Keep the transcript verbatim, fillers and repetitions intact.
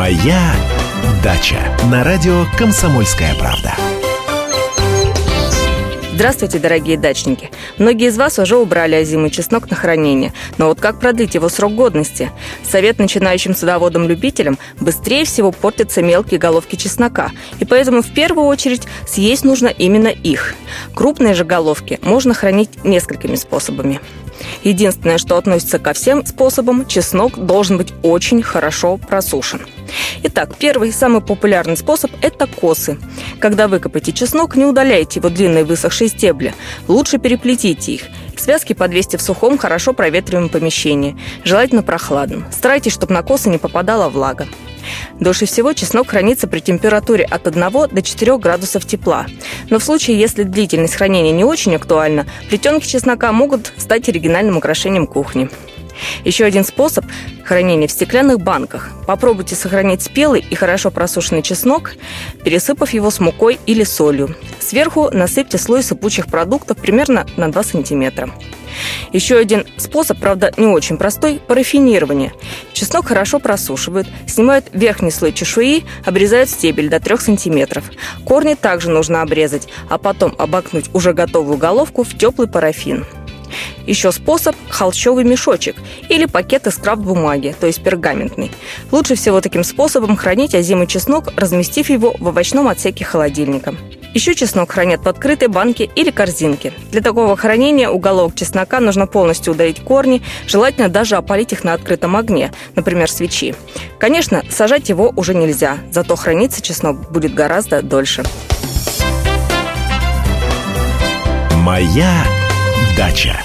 «Моя дача» на радио «Комсомольская правда». Здравствуйте, дорогие дачники! Многие из вас уже убрали озимый чеснок на хранение, но вот как продлить его срок годности? Совет начинающим садоводам-любителям: быстрее всего портятся мелкие головки чеснока, и поэтому в первую очередь съесть нужно именно их. Крупные же головки можно хранить несколькими способами. Единственное, что относится ко всем способам, чеснок должен быть очень хорошо просушен. Итак, первый, самый популярный способ – это косы. Когда вы копаете чеснок, не удаляйте его длинные высохшие стебли. Лучше переплетите их. Связки подвесьте в сухом, хорошо проветриваемом помещении, желательно прохладном. Старайтесь, чтобы на косы не попадала влага. Дольше всего чеснок хранится при температуре от одного до четырёх градусов тепла. Но в случае, если длительность хранения не очень актуальна, плетенки чеснока могут стать оригинальным украшением кухни. Еще один способ – хранение в стеклянных банках. Попробуйте сохранить спелый и хорошо просушенный чеснок, пересыпав его с мукой или солью. Сверху насыпьте слой сыпучих продуктов примерно на два сантиметра. Еще один способ, правда, не очень простой – парафинирование. Чеснок хорошо просушивают, снимают верхний слой чешуи, обрезают стебель до трёх сантиметров. Корни также нужно обрезать, а потом обмакнуть уже готовую головку в теплый парафин. Еще способ – холщовый мешочек или пакет из крафт-бумаги, то есть пергаментный. Лучше всего таким способом хранить озимый чеснок, разместив его в овощном отсеке холодильника. Еще чеснок хранят в открытой банке или корзинке. Для такого хранения у головок чеснока нужно полностью удалить корни, желательно даже опалить их на открытом огне, например, свечи. Конечно, сажать его уже нельзя, зато храниться чеснок будет гораздо дольше. «Моя дача».